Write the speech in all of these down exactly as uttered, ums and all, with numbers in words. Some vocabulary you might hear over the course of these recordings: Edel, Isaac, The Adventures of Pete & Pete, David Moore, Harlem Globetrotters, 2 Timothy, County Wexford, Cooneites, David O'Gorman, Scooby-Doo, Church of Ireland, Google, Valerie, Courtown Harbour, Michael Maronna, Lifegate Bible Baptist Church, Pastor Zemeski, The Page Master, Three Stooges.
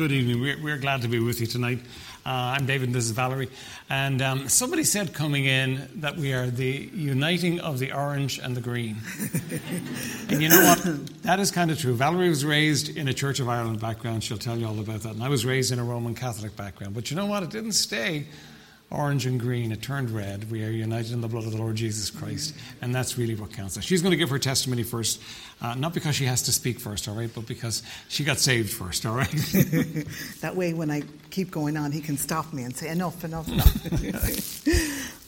Good evening. We're, we're glad to be with you tonight. Uh, I'm David and this is Valerie. And um, somebody said coming in that we are the uniting of the orange and the green. And you know what? That is kind of true. Valerie was raised in a Church of Ireland background. She'll tell you all about that. And I was raised in a Roman Catholic background. But you know what? It didn't stay orange and green. It turned red. We are united in the blood of the Lord Jesus Christ. And that's really what counts. Now, she's going to give her testimony first, uh, not because she has to speak first, all right, but because she got saved first, all right? That way, when I keep going on, he can stop me and say, enough, enough, enough.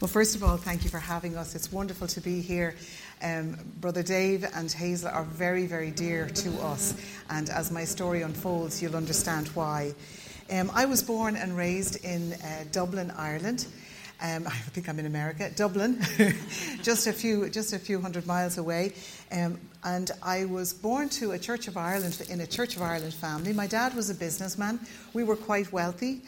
Well, first of all, thank you for having us. It's wonderful to be here. Um, Brother Dave and Hazel are very, very dear to us. And as my story unfolds, you'll understand why. Um, I was born and raised in uh, Dublin, Ireland. Um, I think I'm in America, Dublin, just a few, just a few hundred miles away. Um, and I was born to a Church of Ireland in a Church of Ireland family. My dad was a businessman. We were quite wealthy.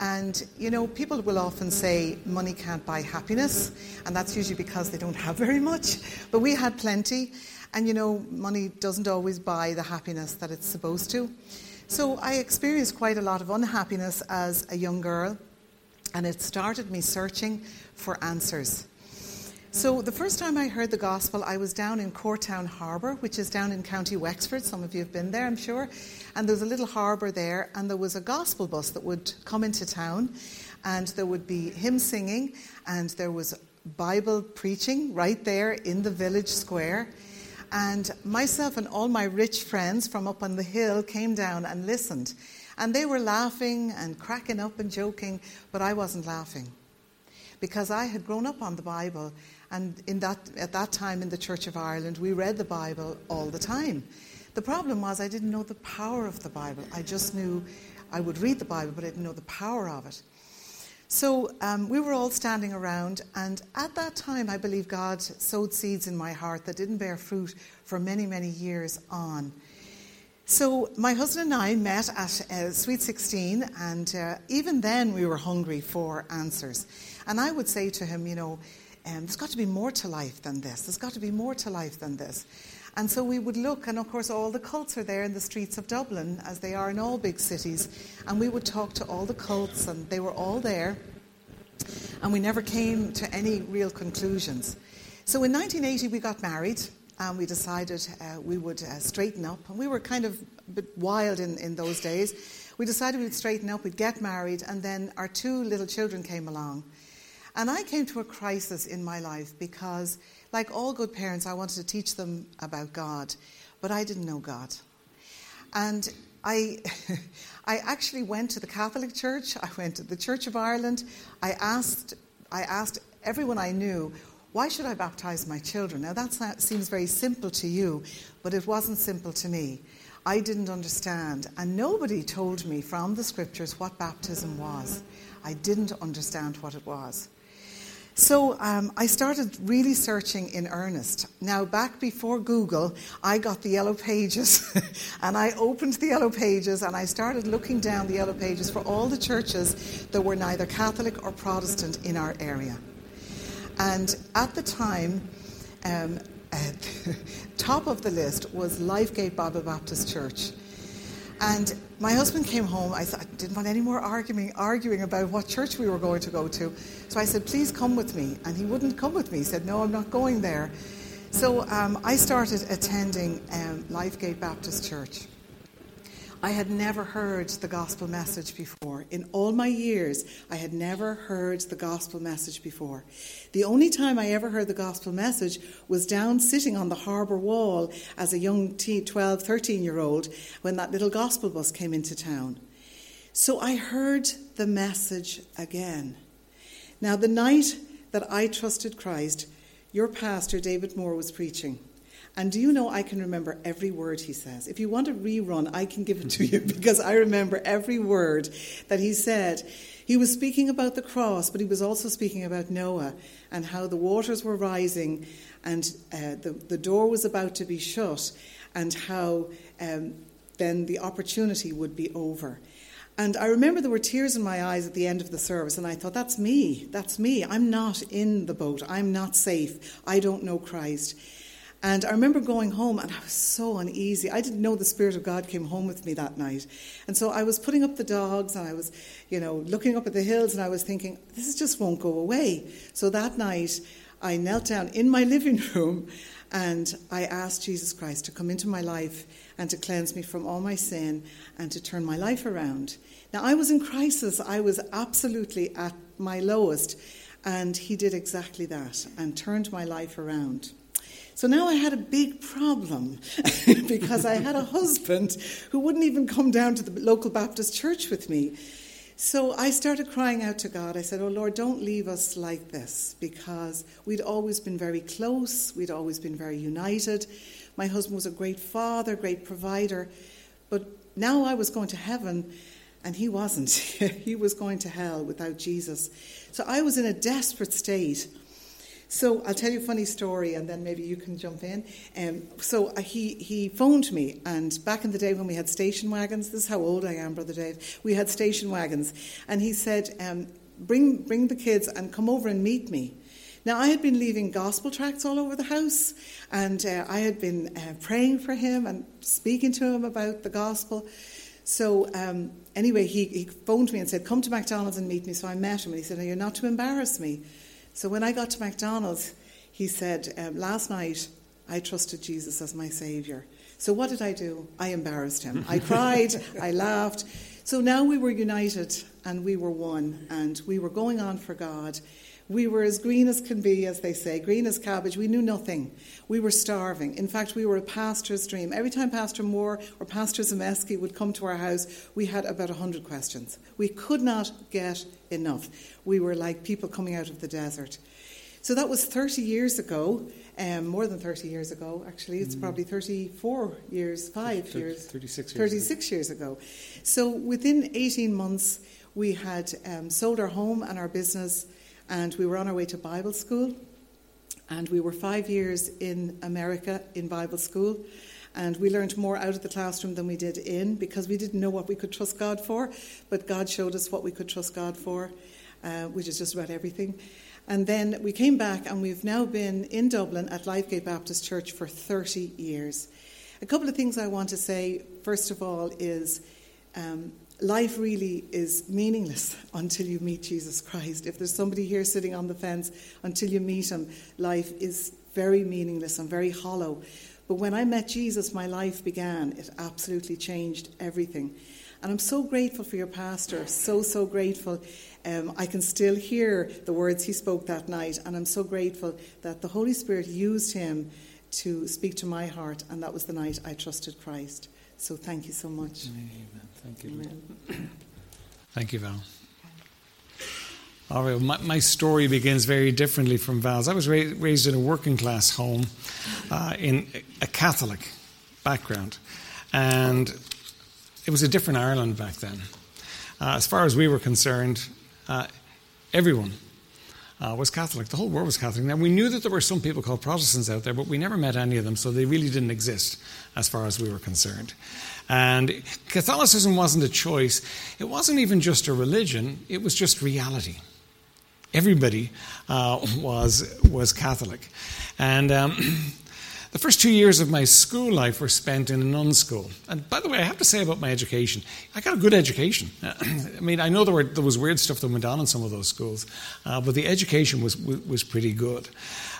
And, you know, people will often say money can't buy happiness, and that's usually because they don't have very much. But we had plenty, and, you know, money doesn't always buy the happiness that it's supposed to. So I experienced quite a lot of unhappiness as a young girl, and it started me searching for answers. So the first time I heard the gospel, I was down in Courtown Harbour, which is down in County Wexford. Some of you have been there, I'm sure. And there was a little harbour there, and there was a gospel bus that would come into town, and there would be hymn singing, and there was Bible preaching right there in the village square. And myself and all my rich friends from up on the hill came down and listened. And they were laughing and cracking up and joking, but I wasn't laughing, because I had grown up on the Bible. And in that, at that time in the Church of Ireland, we read the Bible all the time. The problem was I didn't know the power of the Bible. I just knew I would read the Bible, but I didn't know the power of it. So um, we were all standing around, and at that time, I believe God sowed seeds in my heart that didn't bear fruit for many, many years on. So my husband and I met at uh, Sweet sixteen, and uh, even then we were hungry for answers. And I would say to him, you know, um, there's got to be more to life than this. There's got to be more to life than this. And so we would look, and of course all the cults are there in the streets of Dublin, as they are in all big cities. And we would talk to all the cults, and they were all there. And we never came to any real conclusions. So in nineteen eighty we got married. And we decided uh, we would uh, straighten up. And we were kind of a bit wild in, in those days. We decided we'd straighten up, we'd get married, and then our two little children came along. And I came to a crisis in my life because, like all good parents, I wanted to teach them about God. But I didn't know God. And I, I actually went to the Catholic Church. I went to the Church of Ireland. I asked, I asked everyone I knew, why should I baptize my children? Now, that's, that seems very simple to you, but it wasn't simple to me. I didn't understand, and nobody told me from the Scriptures what baptism was. I didn't understand what it was. So um, I started really searching in earnest. Now, back before Google, I got the Yellow Pages, and I opened the Yellow Pages, and I started looking down the Yellow Pages for all the churches that were neither Catholic or Protestant in our area. And at the time, um, at the top of the list was Lifegate Bible Baptist Church. And my husband came home. I said, I didn't want any more arguing, arguing about what church we were going to go to. So I said, please come with me. And he wouldn't come with me. He said, no, I'm not going there. So um, I started attending um, Lifegate Baptist Church. I had never heard the gospel message before. In all my years, I had never heard the gospel message before. The only time I ever heard the gospel message was down sitting on the harbour wall as a young twelve, thirteen-year-old when that little gospel bus came into town. So I heard the message again. Now, the night that I trusted Christ, your pastor, David Moore, was preaching. And do you know, I can remember every word he says. If you want a rerun, I can give it to you, because I remember every word that he said. He was speaking about the cross, but he was also speaking about Noah and how the waters were rising and uh, the, the door was about to be shut, and how um, then the opportunity would be over. And I remember there were tears in my eyes at the end of the service, and I thought, that's me, that's me. I'm not in the boat. I'm not safe. I don't know Christ. And I remember going home, and I was so uneasy. I didn't know the Spirit of God came home with me that night. And so I was putting up the dogs, and I was, you know, looking up at the hills, and I was thinking, this just won't go away. So that night, I knelt down in my living room, and I asked Jesus Christ to come into my life and to cleanse me from all my sin and to turn my life around. Now, I was in crisis. I was absolutely at my lowest, and he did exactly that and turned my life around. So now I had a big problem because I had a husband who wouldn't even come down to the local Baptist church with me. So I started crying out to God. I said, oh, Lord, don't leave us like this, because we'd always been very close. We'd always been very united. My husband was a great father, great provider. But now I was going to heaven, and he wasn't. He was going to hell without Jesus. So I was in a desperate state. So I'll tell you a funny story, and then maybe you can jump in. Um, so he, he phoned me, and back in the day when we had station wagons, this is how old I am, Brother Dave, we had station wagons. And he said, um, bring bring the kids and come over and meet me. Now, I had been leaving gospel tracts all over the house, and uh, I had been uh, praying for him and speaking to him about the gospel. So um, anyway, he, he phoned me and said, come to McDonald's and meet me. So I met him, and he said, no, you're not to embarrass me. So when I got to McDonald's, he said, um, last night I trusted Jesus as my Saviour. So what did I do? I embarrassed him. I cried, I laughed. So now we were united and we were one, and we were going on for God. We were as green as can be, as they say, green as cabbage. We knew nothing. We were starving. In fact, we were a pastor's dream. Every time Pastor Moore or Pastor Zemeski would come to our house, we had about one hundred questions. We could not get enough. We were like people coming out of the desert. So that was thirty years ago, um, more than thirty years ago, actually. It's mm. probably thirty-four years, five thirty, years. thirty-six years. thirty-six years ago. So within eighteen months, we had um, sold our home and our business, and we were on our way to Bible school. And we were five years in America in Bible school. And we learned more out of the classroom than we did in, because we didn't know what we could trust God for, but God showed us what we could trust God for, uh, which is just about everything. And then we came back, and we've now been in Dublin at Lifegate Baptist Church for thirty years. A couple of things I want to say, first of all, is um, life really is meaningless until you meet Jesus Christ. If there's somebody here sitting on the fence, until you meet him, life is very meaningless and very hollow. But when I met Jesus, my life began. It absolutely changed everything. And I'm so grateful for your pastor, so, so grateful. Um, I can still hear the words he spoke that night, and I'm so grateful that the Holy Spirit used him to speak to my heart, and that was the night I trusted Christ. So thank you so much. Amen. Thank you. Amen. Thank you, Val. All right, my, my story begins very differently from Val's. I was ra- raised in a working-class home uh, in a Catholic background, and it was a different Ireland back then. Uh, as far as we were concerned, uh, everyone uh, was Catholic. The whole world was Catholic. Now, we knew that there were some people called Protestants out there, but we never met any of them, so they really didn't exist as far as we were concerned. And Catholicism wasn't a choice. It wasn't even just a religion. It was just reality. Everybody uh, was was Catholic. And um, the first two years of my school life were spent in a nun school. And by the way, I have to say about my education, I got a good education. I mean, I know there, were, there was weird stuff that went on in some of those schools, uh, but the education was, was pretty good.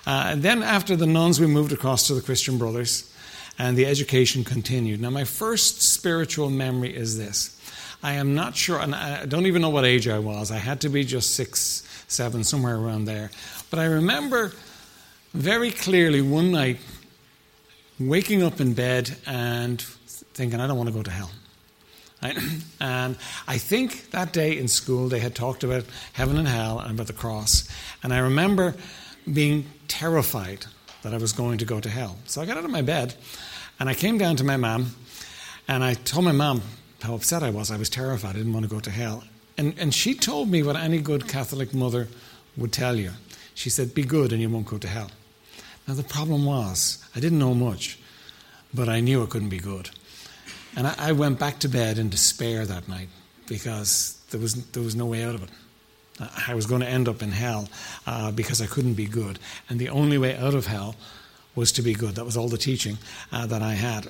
Uh, and then after the nuns, we moved across to the Christian Brothers, and the education continued. Now, my first spiritual memory is this. I am not sure, and I don't even know what age I was. I had to be just six, seven, somewhere around there. But I remember very clearly one night waking up in bed and thinking, I don't want to go to hell. Right? And I think that day in school they had talked about heaven and hell and about the cross. And I remember being terrified that I was going to go to hell. So I got out of my bed, and I came down to my mum, and I told my mum how upset I was. I was terrified. I didn't want to go to hell. And and she told me what any good Catholic mother would tell you. She said, be good and you won't go to hell. Now, the problem was, I didn't know much, but I knew I couldn't be good. And I, I went back to bed in despair that night, because there was there was no way out of it. I was going to end up in hell uh, because I couldn't be good. And the only way out of hell was to be good. That was all the teaching uh, that I had.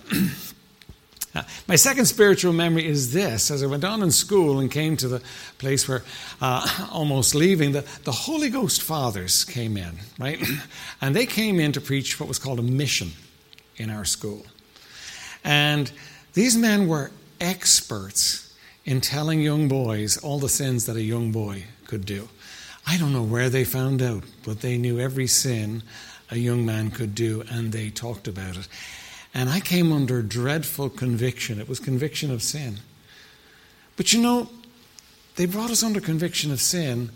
Uh, my second spiritual memory is this. As I went on in school and came to the place where, uh, almost leaving, the, the Holy Ghost Fathers came in, right? And they came in to preach what was called a mission in our school. And these men were experts in telling young boys all the sins that a young boy could do. I don't know where they found out, but they knew every sin a young man could do, and they talked about it. And I came under dreadful conviction. It was conviction of sin. But you know, they brought us under conviction of sin,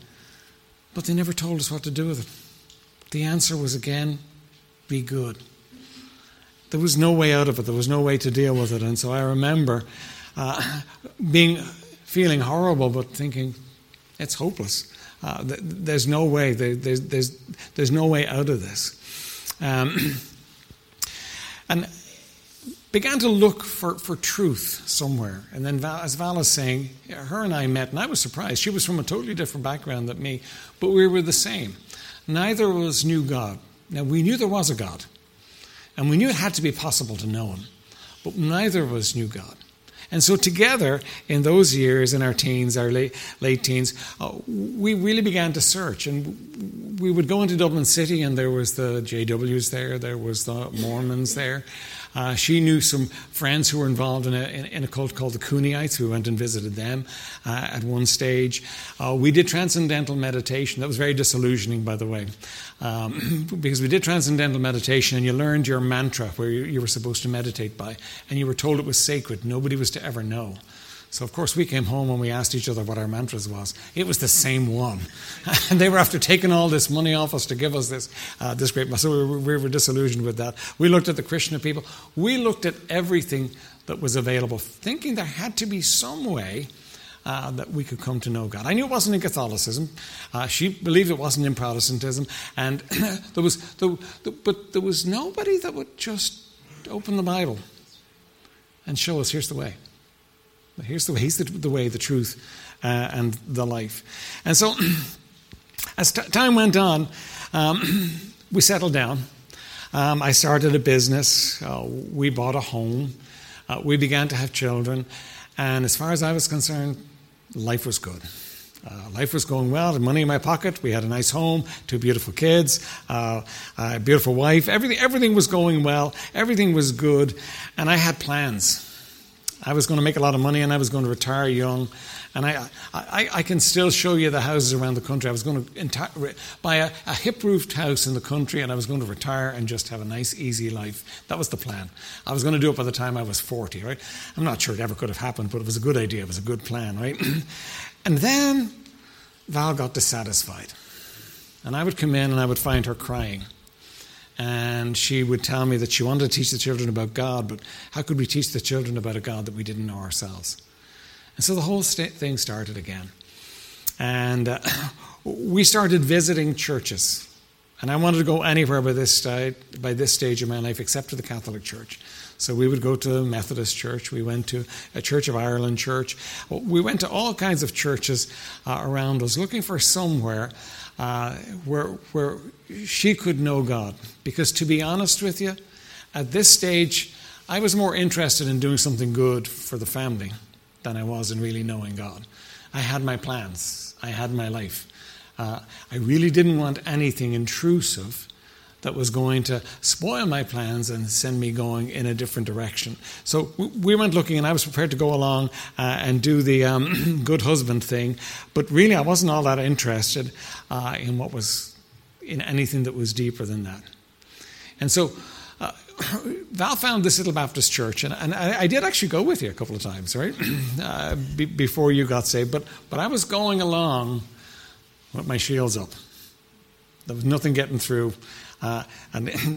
but they never told us what to do with it. The answer was, again, be good. There was no way out of it. There was no way to deal with it. And so I remember uh, being feeling horrible, but thinking, it's hopeless. Uh, th- there's no way. There, there's, there's, there's no way out of this. Um, and began to look for, for truth somewhere. And then Val, as Val is saying, her and I met, and I was surprised. She was from a totally different background than me, but we were the same. Neither of us knew God. Now, we knew there was a God, and we knew it had to be possible to know him, but neither of us knew God. And so together, in those years, in our teens, our late, late teens, uh, we really began to search. And we would go into Dublin City, and there was the J Ws there, there was the Mormons there. Uh, she knew some friends who were involved in a, in, in a cult called the Cooneites. We went and visited them uh, at one stage. Uh, we did transcendental meditation. That was very disillusioning, by the way, um, because we did transcendental meditation, and you learned your mantra where you, you were supposed to meditate by, and you were told it was sacred. Nobody was to ever know. So of course we came home and we asked each other what our mantras was. It was the same one. And they were after taking all this money off us to give us this uh, this great. So we were, we were disillusioned with that. We looked at the Krishna people. We looked at everything that was available, thinking there had to be some way uh, that we could come to know God. I knew it wasn't in Catholicism. Uh, she believed it wasn't in Protestantism. And there was, there, but there was nobody that would just open the Bible and show us, here's the way. Here's the way. He's the, the way, the truth, uh, and the life. And so, as t- time went on, um, we settled down. Um, I started a business. Uh, we bought a home. Uh, we began to have children. And as far as I was concerned, life was good. Uh, life was going well. The money in my pocket. We had a nice home, two beautiful kids, uh, a beautiful wife. Everything, everything was going well. Everything was good. And I had plans. I was going to make a lot of money, and I was going to retire young. And I I, I can still show you the houses around the country. I was going to enti- buy a, a hip-roofed house in the country, and I was going to retire and just have a nice, easy life. That was the plan. I was going to do it by the time I was forty, right? I'm not sure it ever could have happened, but it was a good idea. It was a good plan, right? And then Val got dissatisfied. And I would come in, and I would find her crying. And she would tell me that she wanted to teach the children about God, but how could we teach the children about a God that we didn't know ourselves? And so the whole st- thing started again. And uh, we started visiting churches. And I wanted to go anywhere by this, st- by this stage of my life except to the Catholic Church. So we would go to a Methodist church. We went to a Church of Ireland church. We went to all kinds of churches uh, around us looking for somewhere Uh, where, where she could know God. Because to be honest with you, at this stage, I was more interested in doing something good for the family than I was in really knowing God. I had my plans. I had my life. Uh, I really didn't want anything intrusive that was going to spoil my plans and send me going in a different direction. So we went looking, and I was prepared to go along uh, and do the um, good husband thing, but really I wasn't all that interested uh, in what was in anything that was deeper than that. And so uh, Val found this little Baptist church, and, and I, I did actually go with you a couple of times, right, uh, be, before you got saved, but but I was going along with my shields up. There was nothing getting through. Uh, and, and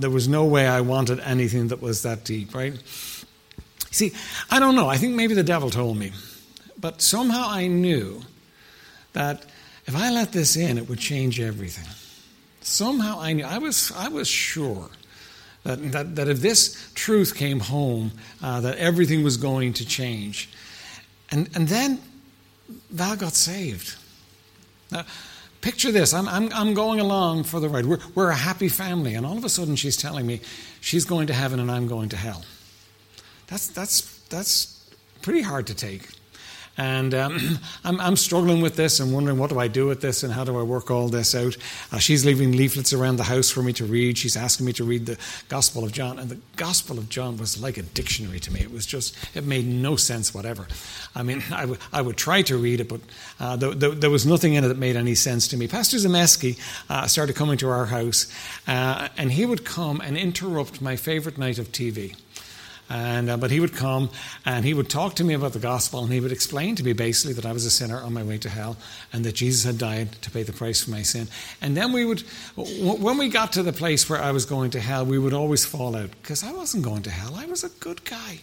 there was no way I wanted anything that was that deep, right? See, I don't know. I think maybe the devil told me. But somehow I knew that if I let this in, it would change everything. Somehow I knew. I was I was sure that, that, that if this truth came home, uh, that everything was going to change. And, and then Val got saved. Now, Picture this, I'm, I'm, I'm going along for the ride. We're, we're a happy family, and all of a sudden she's telling me she's going to heaven and I'm going to hell. That's that's that's pretty hard to take. And um, I'm, I'm struggling with this and wondering, what do I do with this and how do I work all this out? Uh, she's leaving leaflets around the house for me to read. She's asking me to read the Gospel of John. And the Gospel of John was like a dictionary to me. It was just, it made no sense whatever. I mean, I, w- I would try to read it, but uh, th- th- there was nothing in it that made any sense to me. Pastor Zemeski uh, started coming to our house, uh, and he would come and interrupt my favorite night of T V. And uh, but he would come and he would talk to me about the gospel, and he would explain to me basically that I was a sinner on my way to hell and that Jesus had died to pay the price for my sin. And then we would, when we got to the place where I was going to hell, we would always fall out, because I wasn't going to hell. I was a good guy.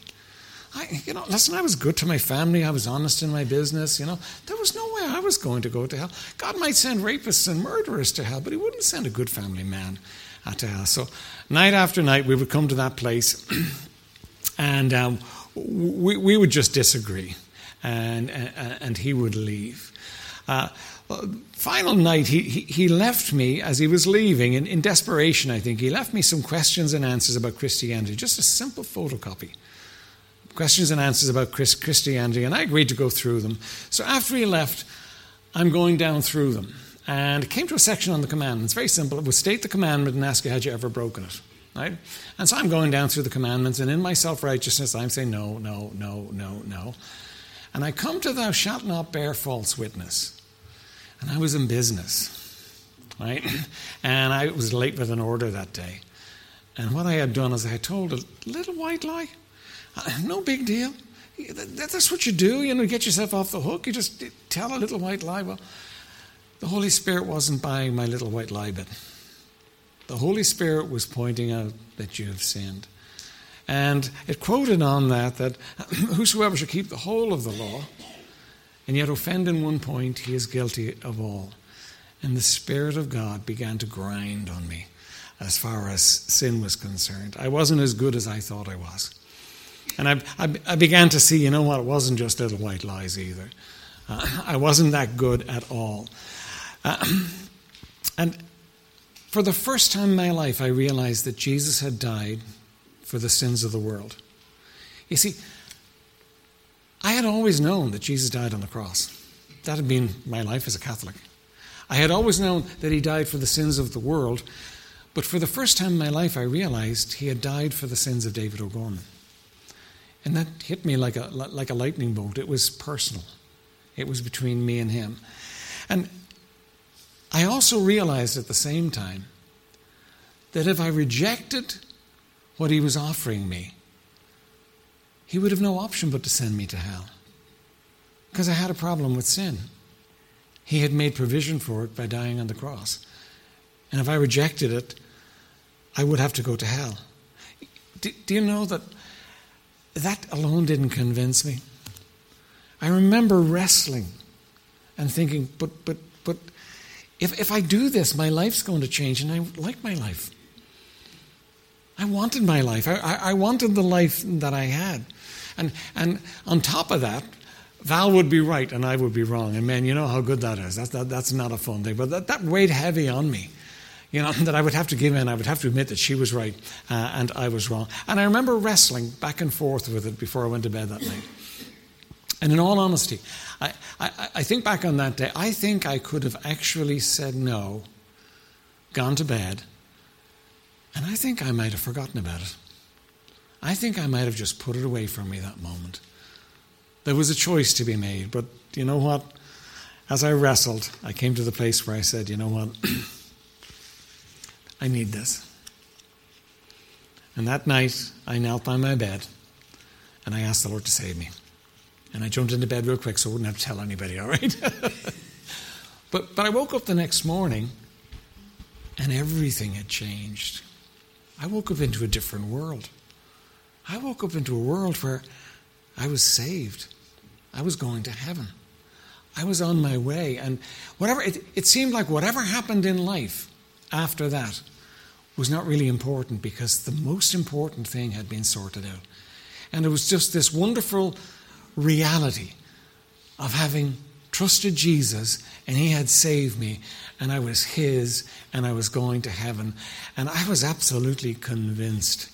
I, you know, listen, I was good to my family. I was honest in my business. You know, there was no way I was going to go to hell. God might send rapists and murderers to hell, but he wouldn't send a good family man uh, to hell. So night after night, we would come to that place. And um, we we would just disagree, and and, and he would leave. Uh, final night, he, he he left me as he was leaving, in, in desperation, I think. He left me some questions and answers about Christianity, just a simple photocopy. Questions and answers about Christianity, and I agreed to go through them. So after he left, I'm going down through them. And it came to a section on the commandments, very simple. It would state the commandment and ask you, had you ever broken it? Right? And so I'm going down through the commandments, and in my self-righteousness, I'm saying no, no, no, no, no. And I come to thou shalt not bear false witness. And I was in business, right? And I was late with an order that day. And what I had done is I had told a little white lie. No big deal. That's what you do, you know, you get yourself off the hook. You just tell a little white lie. Well, the Holy Spirit wasn't buying my little white lie bit. The Holy Spirit was pointing out that you have sinned. And it quoted on that, that whosoever shall keep the whole of the law and yet offend in one point, he is guilty of all. And the Spirit of God began to grind on me as far as sin was concerned. I wasn't as good as I thought I was. And I, I, I began to see, you know what, it wasn't just little white lies either. Uh, I wasn't that good at all. Uh, and... For the first time in my life, I realized that Jesus had died for the sins of the world. You see, I had always known that Jesus died on the cross. That had been my life as a Catholic. I had always known that he died for the sins of the world, but for the first time in my life, I realized he had died for the sins of David O'Gorman. And that hit me like a, like a lightning bolt. It was personal. It was between me and him. And I also realized at the same time that if I rejected what he was offering me, he would have no option but to send me to hell, because I had a problem with sin. He had made provision for it by dying on the cross. And if I rejected it, I would have to go to hell. Do, do you know that that alone didn't convince me? I remember wrestling and thinking, but, but, but, If if I do this, my life's going to change, and I like my life. I wanted my life. I, I, I wanted the life that I had. And and on top of that, Val would be right, and I would be wrong. And man, you know how good that is. That's, that, that's not a fun thing. But that, that weighed heavy on me, you know, that I would have to give in. I would have to admit that she was right uh, and I was wrong. And I remember wrestling back and forth with it before I went to bed that night. And in all honesty, I, I, I think back on that day, I think I could have actually said no, gone to bed, and I think I might have forgotten about it. I think I might have just put it away from me that moment. There was a choice to be made, but you know what? As I wrestled, I came to the place where I said, you know what? I need this. And that night, I knelt by my bed, and I asked the Lord to save me. And I jumped into bed real quick so I wouldn't have to tell anybody, all right? but but I woke up the next morning and everything had changed. I woke up into a different world. I woke up into a world where I was saved. I was going to heaven. I was on my way. And whatever it, it seemed like whatever happened in life after that was not really important, because the most important thing had been sorted out. And it was just this wonderful reality of having trusted Jesus and he had saved me and I was his and I was going to heaven. And I was absolutely convinced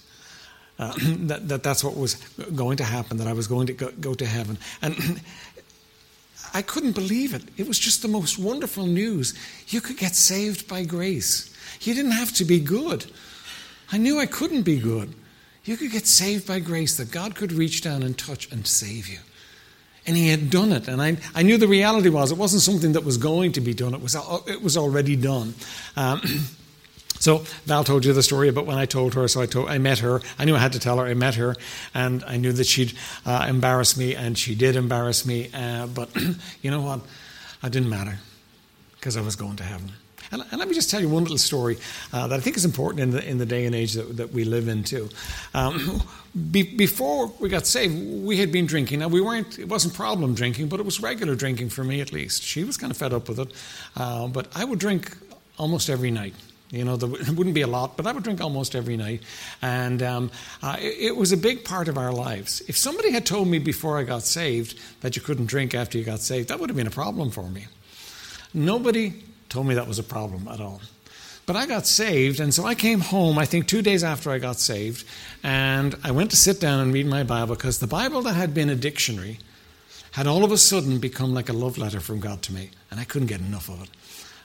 uh, that, that that's what was going to happen, that I was going to go, go to heaven. And I couldn't believe it. It was just the most wonderful news. You could get saved by grace. You didn't have to be good. I knew I couldn't be good. You could get saved by grace, that God could reach down and touch and save you. And he had done it. And I, I knew the reality was it wasn't something that was going to be done. It was it was already done. Um, so Val told you the story about when I told her. So I told, I met her. I knew I had to tell her. I met her. And I knew that she'd uh, embarrass me. And she did embarrass me. Uh, but you know what? It didn't matter because I was going to heaven. And, and let me just tell you one little story uh, that I think is important in the in the day and age that, that we live in too. Um, be, before we got saved, we had been drinking. Now we weren't; it wasn't problem drinking, but it was regular drinking for me at least. She was kind of fed up with it, uh, but I would drink almost every night. You know, there wouldn't be a lot, but I would drink almost every night. And um, uh, it, it was a big part of our lives. If somebody had told me before I got saved that you couldn't drink after you got saved, that would have been a problem for me. Nobody told me that was a problem at all. But I got saved, and so I came home, I think two days after I got saved, and I went to sit down and read my Bible, because the Bible that had been a dictionary had all of a sudden become like a love letter from God to me, and I couldn't get enough of it.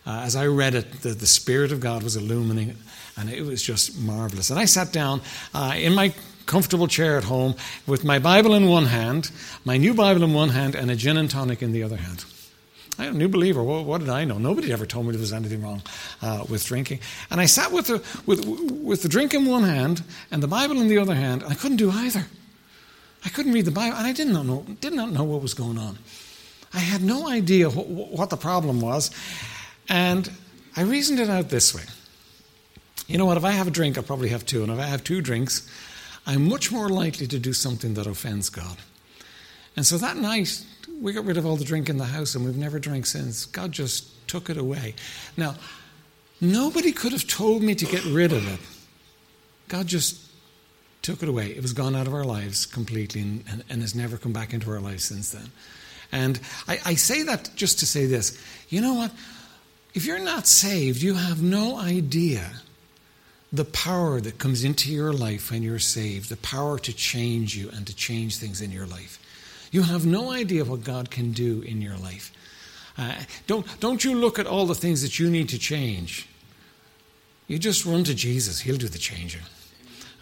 Uh, as I read it, the, the Spirit of God was illuminating it, and it was just marvelous. And I sat down uh, in my comfortable chair at home with my Bible in one hand, my new Bible in one hand, and a gin and tonic in the other hand. I'm a new believer. Well, what did I know? Nobody ever told me there was anything wrong uh, with drinking. And I sat with the with with the drink in one hand and the Bible in the other hand. And I couldn't do either. I couldn't read the Bible, and I did not know did not know what was going on. I had no idea what, what the problem was, and I reasoned it out this way. You know what? If I have a drink, I'll probably have two, and if I have two drinks, I'm much more likely to do something that offends God. And so that night, we got rid of all the drink in the house, and we've never drank since. God just took it away. Now, nobody could have told me to get rid of it. God just took it away. It was gone out of our lives completely, and, and has never come back into our lives since then. And I, I say that just to say this. You know what? If you're not saved, you have no idea the power that comes into your life when you're saved, the power to change you and to change things in your life. You have no idea what God can do in your life. Uh, don't, don't you look at all the things that you need to change. You just run to Jesus. He'll do the changing.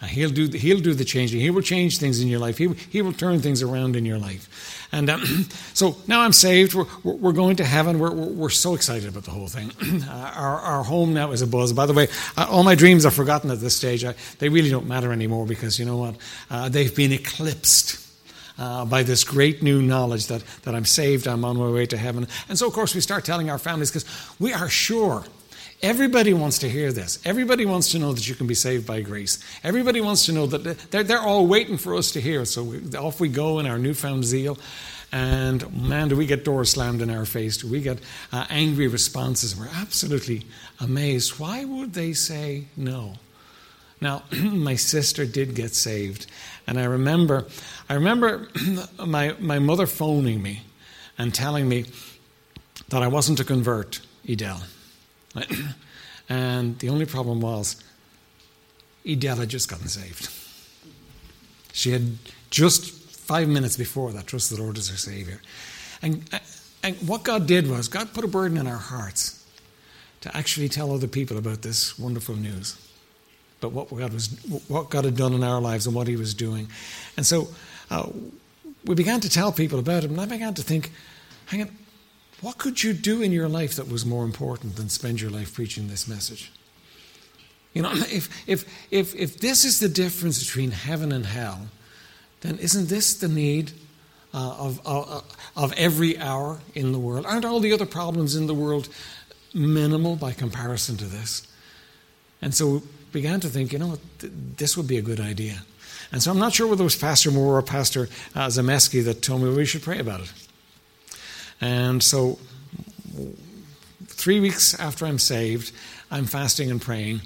Uh, he'll do the, he'll do the changing. He will change things in your life. He, he will turn things around in your life. And um, so now I'm saved. We're, we're going to heaven. We're, we're so excited about the whole thing. Uh, our, our home now is abuzz. By the way, uh, all my dreams are forgotten at this stage. I, they really don't matter anymore because, you know what, uh, they've been eclipsed Uh, by this great new knowledge that, that I'm saved, I'm on my way to heaven. And so, of course, we start telling our families because we are sure. Everybody wants to hear this. Everybody wants to know that you can be saved by grace. Everybody wants to know that they're, they're all waiting for us to hear. So we, off we go in our newfound zeal. And, man, do we get doors slammed in our face. Do we get uh, angry responses. We're absolutely amazed. Why would they say no? Now, my sister did get saved, and I remember I remember my my mother phoning me and telling me that I wasn't to convert, Edel. And the only problem was, Edel had just gotten saved. She had just five minutes before that trusted the Lord as her Savior. And, and what God did was, God put a burden in our hearts to actually tell other people about this wonderful news. But what God was, what God had done in our lives and what he was doing. And so uh, we began to tell people about him, and I began to think, hang on, what could you do in your life that was more important than spend your life preaching this message? You know, if if if if this is the difference between heaven and hell, then isn't this the need uh, of uh, of every hour in the world? Aren't all the other problems in the world minimal by comparison to this? And so began to think, you know, this would be a good idea. And so I'm not sure whether it was Pastor Moore or Pastor uh, Zemeski that told me we should pray about it. And so three weeks after I'm saved, I'm fasting and praying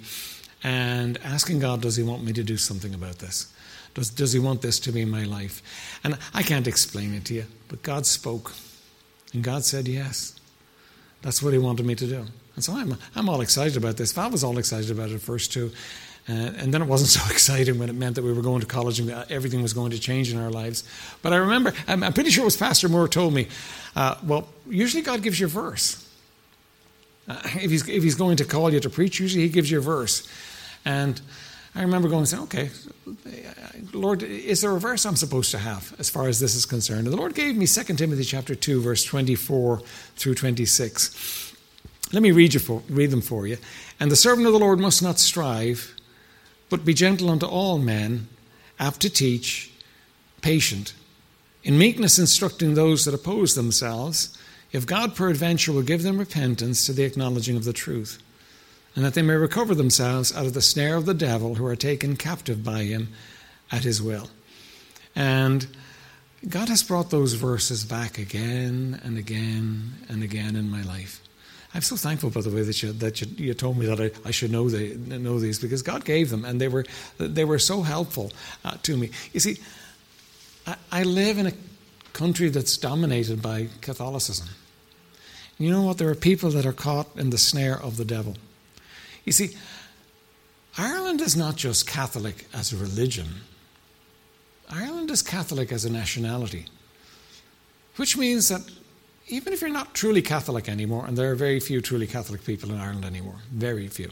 and asking God, does he want me to do something about this? Does, does he want this to be my life? And I can't explain it to you, but God spoke. And God said yes. That's what he wanted me to do. And so I'm I'm all excited about this. Val was all excited about it at first too. Uh, and then it wasn't so exciting when it meant that we were going to college and everything was going to change in our lives. But I remember, I'm, I'm pretty sure it was Pastor Moore told me, uh, well, usually God gives you a verse. Uh, if he's if he's going to call you to preach, usually he gives you a verse. And I remember going and saying, okay, Lord, is there a verse I'm supposed to have as far as this is concerned? And the Lord gave me Second Timothy chapter two, verse twenty-four through twenty-six. Let me read, you for, read them for you. And the servant of the Lord must not strive, but be gentle unto all men, apt to teach, patient, in meekness instructing those that oppose themselves, if God peradventure will give them repentance to the acknowledging of the truth, and that they may recover themselves out of the snare of the devil, who are taken captive by him at his will. And God has brought those verses back again and again and again in my life. I'm so thankful, by the way, that you that you, you told me that I, I should know the, know these, because God gave them, and they were they were so helpful uh, to me. You see, I, I live in a country that's dominated by Catholicism. And you know what? There are people that are caught in the snare of the devil. You see, Ireland is not just Catholic as a religion. Ireland is Catholic as a nationality, which means that even if you're not truly Catholic anymore, and there are very few truly Catholic people in Ireland anymore, very few.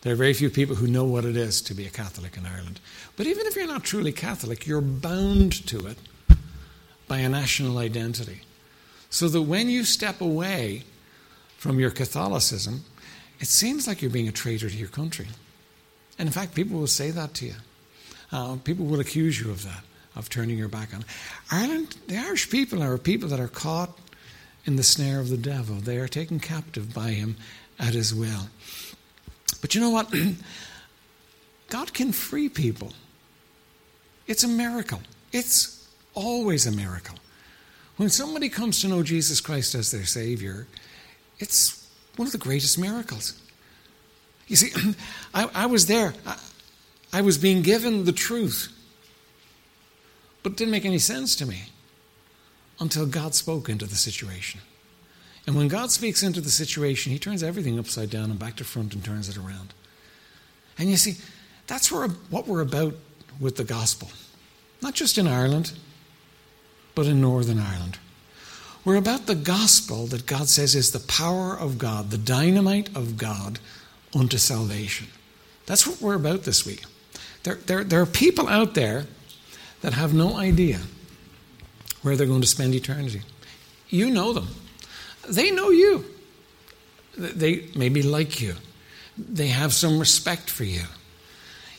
There are very few people who know what it is to be a Catholic in Ireland. But even if you're not truly Catholic, you're bound to it by a national identity. So that when you step away from your Catholicism, it seems like you're being a traitor to your country. And in fact, people will say that to you. Uh, people will accuse you of that, of turning your back on it. Ireland, the Irish people are people that are caught in the snare of the devil. They are taken captive by him at his will. But you know what? God can free people. It's a miracle. It's always a miracle. When somebody comes to know Jesus Christ as their Savior, it's one of the greatest miracles. You see, I, I was there. I, I was being given the truth. But it didn't make any sense to me until God spoke into the situation. And when God speaks into the situation, he turns everything upside down and back to front and turns it around. And you see, that's where, what we're about with the gospel. Not just in Ireland, but in Northern Ireland. We're about the gospel that God says is the power of God, the dynamite of God unto salvation. That's what we're about this week. There, there, there are people out there that have no idea where they're going to spend eternity. You know them. They know you. They maybe like you. They have some respect for you.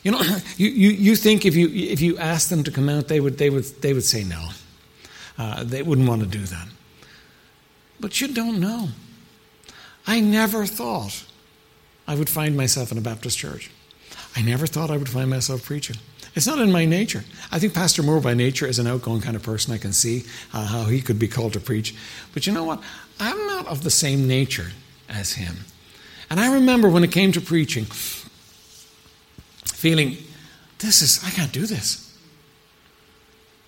You know, you, you, you think if you if you asked them to come out, they would they would they would say no. Uh, they wouldn't want to do that. But you don't know. I never thought I would find myself in a Baptist church. I never thought I would find myself preaching. It's not in my nature. I think Pastor Moore by nature is an outgoing kind of person. I can see uh, how he could be called to preach. But you know what? I'm not of the same nature as him. And I remember when it came to preaching, feeling, this is, I can't do this.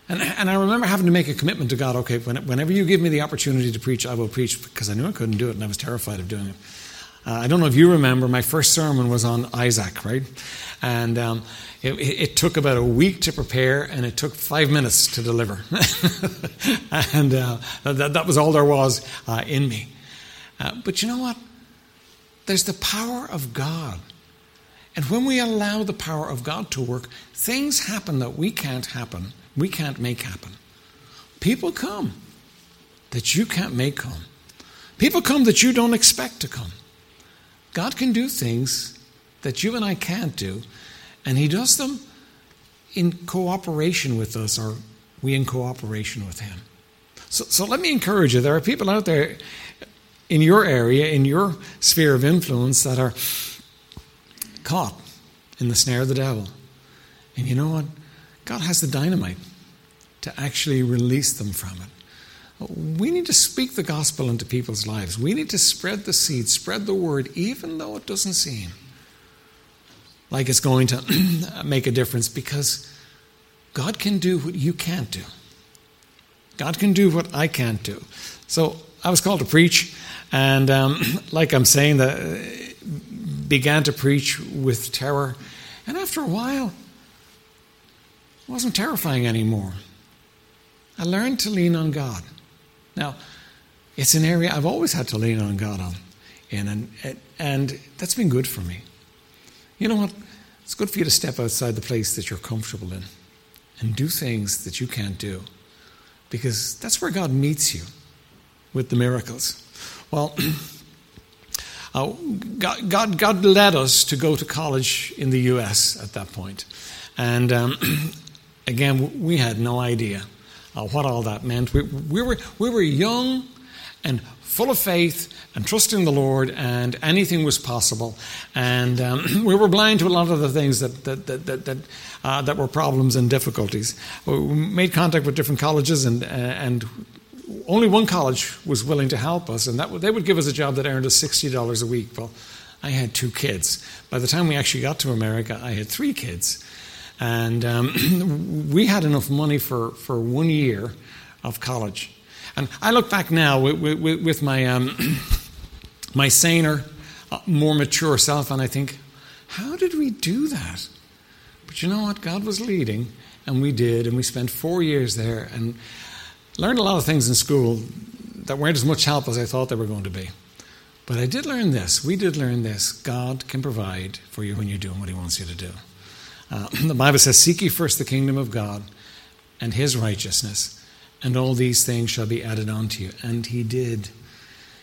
And, and I remember having to make a commitment to God, okay, whenever you give me the opportunity to preach, I will preach, because I knew I couldn't do it and I was terrified of doing it. Uh, I don't know if you remember, my first sermon was on Isaac, right? And um, it, it took about a week to prepare and it took five minutes to deliver. and uh, that, that was all there was uh, in me. Uh, but you know what? There's the power of God. And when we allow the power of God to work, things happen that we can't happen. We can't make happen. People come that you can't make come. People come that you don't expect to come. God can do things that you and I can't do, and he does them in cooperation with us, or we in cooperation with him. So, so let me encourage you. There are people out there in your area, in your sphere of influence, that are caught in the snare of the devil. And you know what? God has the dynamite to actually release them from it. We need to speak the gospel into people's lives. We need to spread the seed, spread the word, even though it doesn't seem like it's going to make a difference, because God can do what you can't do. God can do what I can't do. So I was called to preach, and um, like I'm saying, that began to preach with terror. And after a while, it wasn't terrifying anymore. I learned to lean on God. Now, it's an area I've always had to lean on God on, and, and, and that's been good for me. You know what? It's good for you to step outside the place that you're comfortable in and do things that you can't do, because that's where God meets you with the miracles. Well, uh, God, God, God led us to go to college in the U S at that point. And um, again, we had no idea uh, what all that meant. We, we were we were young and full of faith and trusting the Lord, and anything was possible. And um, we were blind to a lot of the things that that that that that, uh, that were problems and difficulties. We made contact with different colleges, and uh, and only one college was willing to help us, and that they would give us a job that earned us sixty dollars a week. Well, I had two kids. By the time we actually got to America, I had three kids, and um, we had enough money for for one year of college. And I look back now with, with, with my um, my saner, more mature self, and I think, how did we do that? But you know what? God was leading, and we did, and we spent four years there, and learned a lot of things in school that weren't as much help as I thought they were going to be. But I did learn this. We did learn this. God can provide for you when you're doing what He wants you to do. Uh, the Bible says, "Seek ye first the kingdom of God and His righteousness, and all these things shall be added unto you." And He did.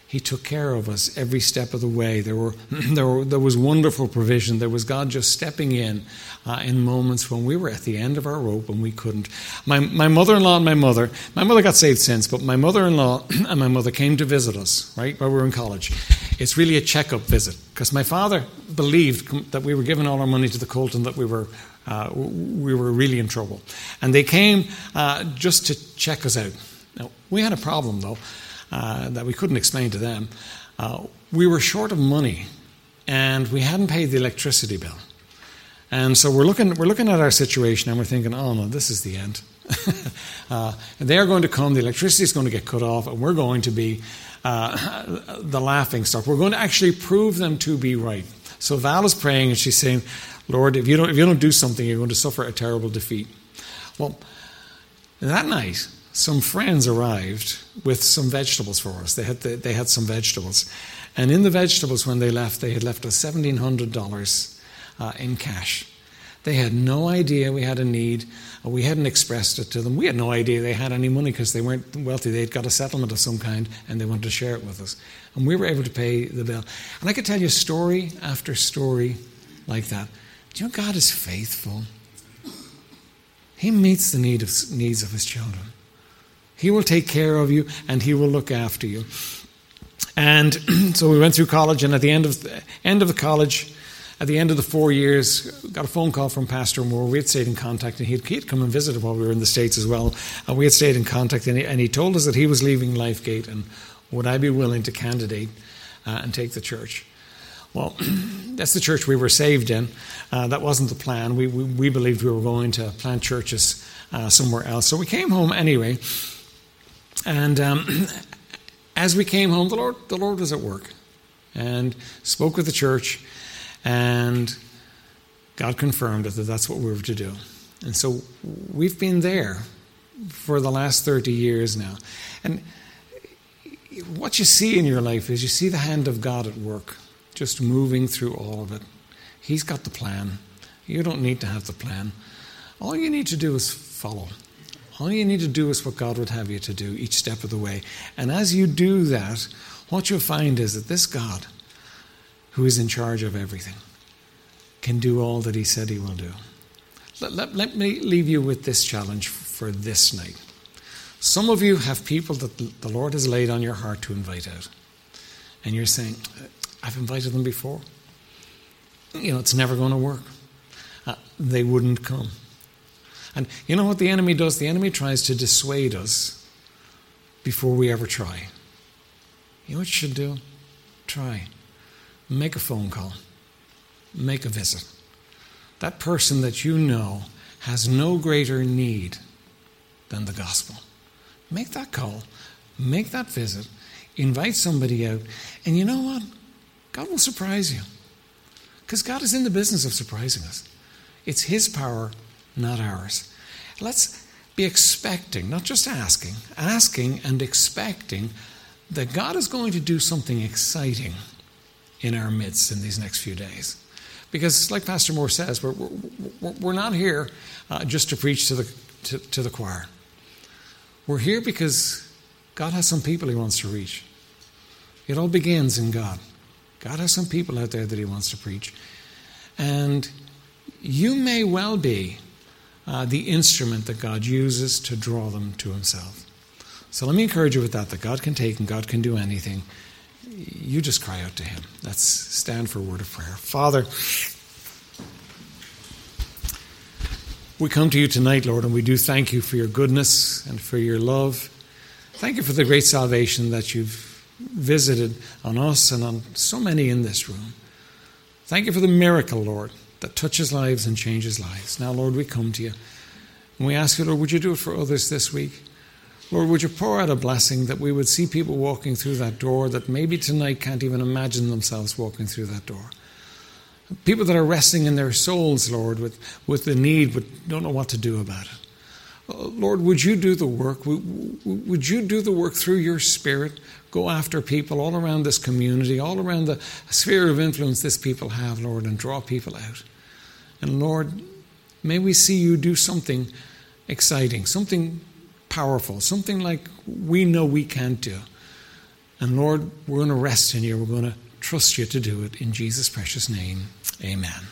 He took care of us every step of the way. There were there, were, there was wonderful provision. There was God just stepping in uh, in moments when we were at the end of our rope and we couldn't. My my mother-in-law and my mother, my mother got saved since, but my mother-in-law and my mother came to visit us, right, while we were in college. It's really a checkup visit, because my father believed that we were giving all our money to the cult and that we were Uh, we were really in trouble. And they came uh, just to check us out. Now, we had a problem, though, uh, that we couldn't explain to them. Uh, we were short of money, and we hadn't paid the electricity bill. And so we're looking we're looking at our situation, and we're thinking, oh, no, this is the end. uh, they're going to come, the electricity is going to get cut off, and we're going to be uh, the laughing stock. We're going to actually prove them to be right. So Val is praying, and she's saying, "Lord, if you don't if you don't do something, you're going to suffer a terrible defeat." Well, that night, some friends arrived with some vegetables for us. They had the, they had some vegetables, and in the vegetables, when they left, they had left us seventeen hundred dollars uh, in cash. They had no idea we had a need. We hadn't expressed it to them. We had no idea they had any money, because they weren't wealthy. They'd got a settlement of some kind, and they wanted to share it with us. And we were able to pay the bill. And I could tell you story after story like that. Do you know God is faithful? He meets the need of, needs of His children. He will take care of you, and He will look after you. And so we went through college, and at the end of the, end of the college, at the end of the four years, got a phone call from Pastor Moore. We had stayed in contact, and he'd, he'd come and visited while we were in the States as well. And we had stayed in contact, and he, and he told us that he was leaving Lifegate, and would I be willing to candidate uh, and take the church? Well, that's the church we were saved in. Uh, that wasn't the plan. We, we we believed we were going to plant churches uh, somewhere else. So we came home anyway, and um, as we came home, the Lord the Lord was at work, and spoke with the church. And God confirmed that that's what we were to do. And so we've been there for the last thirty years now. And what you see in your life is you see the hand of God at work, just moving through all of it. He's got the plan. You don't need to have the plan. All you need to do is follow. All you need to do is what God would have you to do each step of the way. And as you do that, what you'll find is that this God, who is in charge of everything, can do all that He said He will do. Let, let, let me leave you with this challenge for this night. Some of you have people that the Lord has laid on your heart to invite out. And you're saying, I've invited them before. You know, it's never going to work. Uh, they wouldn't come. And you know what the enemy does? The enemy tries to dissuade us before we ever try. You know what you should do? Try. Make a phone call. Make a visit. That person that you know has no greater need than the gospel. Make that call. Make that visit. Invite somebody out. And you know what? God will surprise you. Because God is in the business of surprising us. It's His power, not ours. Let's be expecting, not just asking, asking and expecting that God is going to do something exciting in our midst in these next few days. Because like Pastor Moore says, we're, we're, we're not here uh, just to preach to the to, to the choir. We're here because God has some people He wants to reach. It all begins in God. God has some people out there that He wants to preach. And you may well be uh, the instrument that God uses to draw them to Himself. So let me encourage you with that, that God can take and God can do anything. You just cry out to Him. Let's stand for a word of prayer. Father, we come to You tonight, Lord, and we do thank You for Your goodness and for Your love. Thank You for the great salvation that You've visited on us and on so many in this room. Thank You for the miracle, Lord, that touches lives and changes lives. Now, Lord, we come to You and we ask You, Lord, would You do it for others this week? Lord, would You pour out a blessing that we would see people walking through that door that maybe tonight can't even imagine themselves walking through that door. People that are wrestling in their souls, Lord, with, with the need but don't know what to do about it. Lord, would You do the work? Would You do the work through Your Spirit? Go after people all around this community, all around the sphere of influence this people have, Lord, and draw people out. And Lord, may we see You do something exciting, something powerful, something like we know we can't do. And Lord, we're going to rest in You. We're going to trust You to do it. In Jesus' precious name, amen.